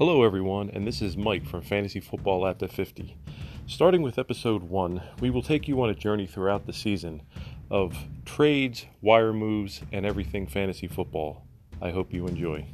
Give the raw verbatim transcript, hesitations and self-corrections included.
Hello everyone, and this is Mike from Fantasy Football at the fifty. Starting with episode one, we will take you on a journey throughout the season of trades, wire moves, and everything fantasy football. I hope you enjoy.